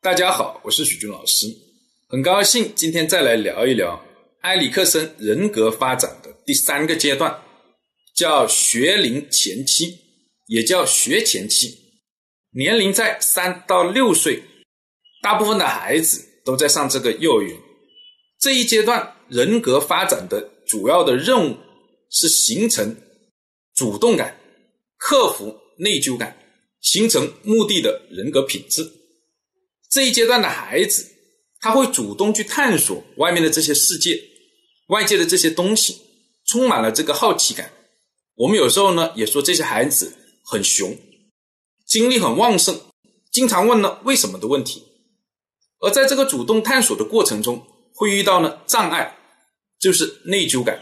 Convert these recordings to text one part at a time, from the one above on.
大家好，我是许军老师，很高兴今天再来聊一聊埃里克森人格发展的第三个阶段，叫学龄前期，也叫学前期。年龄在3到6岁，大部分的孩子都在上这个幼儿园。这一阶段人格发展的主要的任务是形成主动感，克服内疚感，形成目的的人格品质。这一阶段的孩子，他会主动去探索外面的这些世界，外界的这些东西，充满了这个好奇感。我们有时候呢也说这些孩子很熊，精力很旺盛，经常问呢为什么的问题。而在这个主动探索的过程中，会遇到呢障碍，就是内疚感，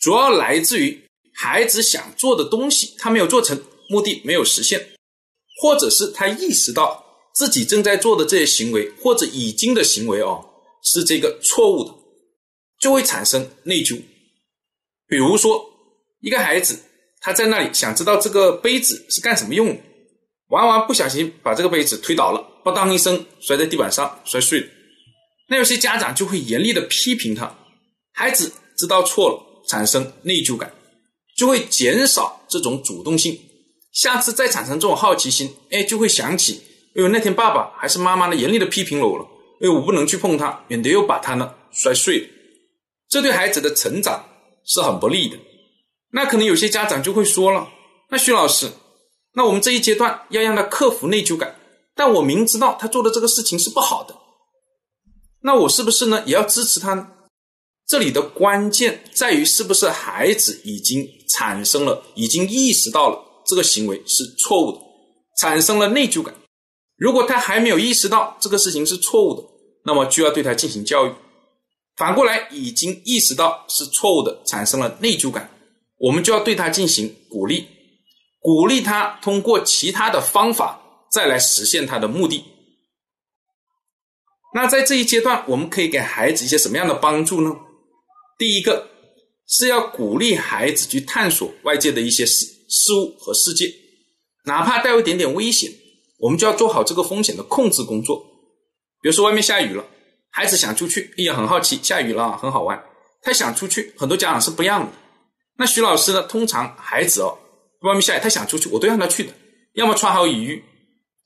主要来自于孩子想做的东西他没有做成，目的没有实现，或者是他意识到自己正在做的这些行为或者已经的行为是这个错误的，就会产生内疚。比如说一个孩子，他在那里想知道这个杯子是干什么用的，玩玩不小心把这个杯子推倒了，吧当一声摔在地板上，摔碎了。那有些家长就会严厉的批评他，孩子知道错了，产生内疚感，就会减少这种主动性，下次再产生这种好奇心，就会想起那天爸爸还是妈妈呢严厉的批评了我了，我不能去碰它，免得又把它呢摔碎了。这对孩子的成长是很不利的。那可能有些家长就会说了，那徐老师，那我们这一阶段要让他克服内疚感，但我明知道他做的这个事情是不好的，那我是不是呢也要支持他呢？这里的关键在于是不是孩子已经产生了，已经意识到了这个行为是错误的，产生了内疚感。如果他还没有意识到这个事情是错误的，那么就要对他进行教育。反过来，已经意识到是错误的，产生了内疚感，我们就要对他进行鼓励，鼓励他通过其他的方法再来实现他的目的。那在这一阶段，我们可以给孩子一些什么样的帮助呢？第一个是要鼓励孩子去探索外界的一些事物和世界，哪怕带有一点点危险，我们就要做好这个风险的控制工作。比如说外面下雨了，孩子想出去，也很好奇，下雨了很好玩，他想出去，很多家长是不让的。那徐老师呢，通常孩子外面下雨他想出去，我都让他去的，要么穿好雨衣，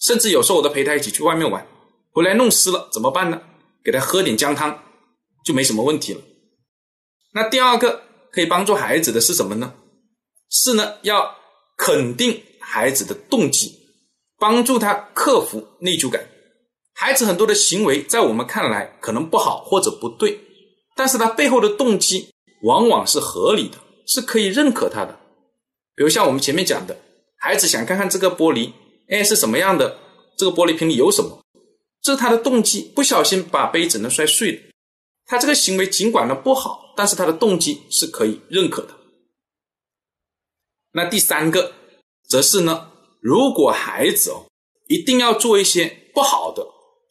甚至有时候我都陪他一起去外面玩，回来弄湿了怎么办呢？给他喝点姜汤就没什么问题了。那第二个可以帮助孩子的是什么呢？是呢要肯定孩子的动机，帮助他克服内疚感。孩子很多的行为在我们看来可能不好或者不对，但是他背后的动机往往是合理的，是可以认可他的。比如像我们前面讲的，孩子想看看这个玻璃是什么样的，这个玻璃瓶里有什么，这是他的动机。不小心把杯子呢摔碎了，他这个行为尽管呢不好，但是他的动机是可以认可的。那第三个则是呢，如果孩子一定要做一些不好的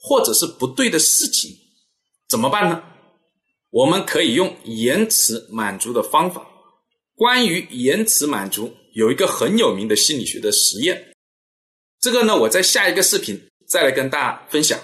或者是不对的事情，怎么办呢？我们可以用延迟满足的方法。关于延迟满足有一个很有名的心理学的实验，这个呢我在下一个视频再来跟大家分享。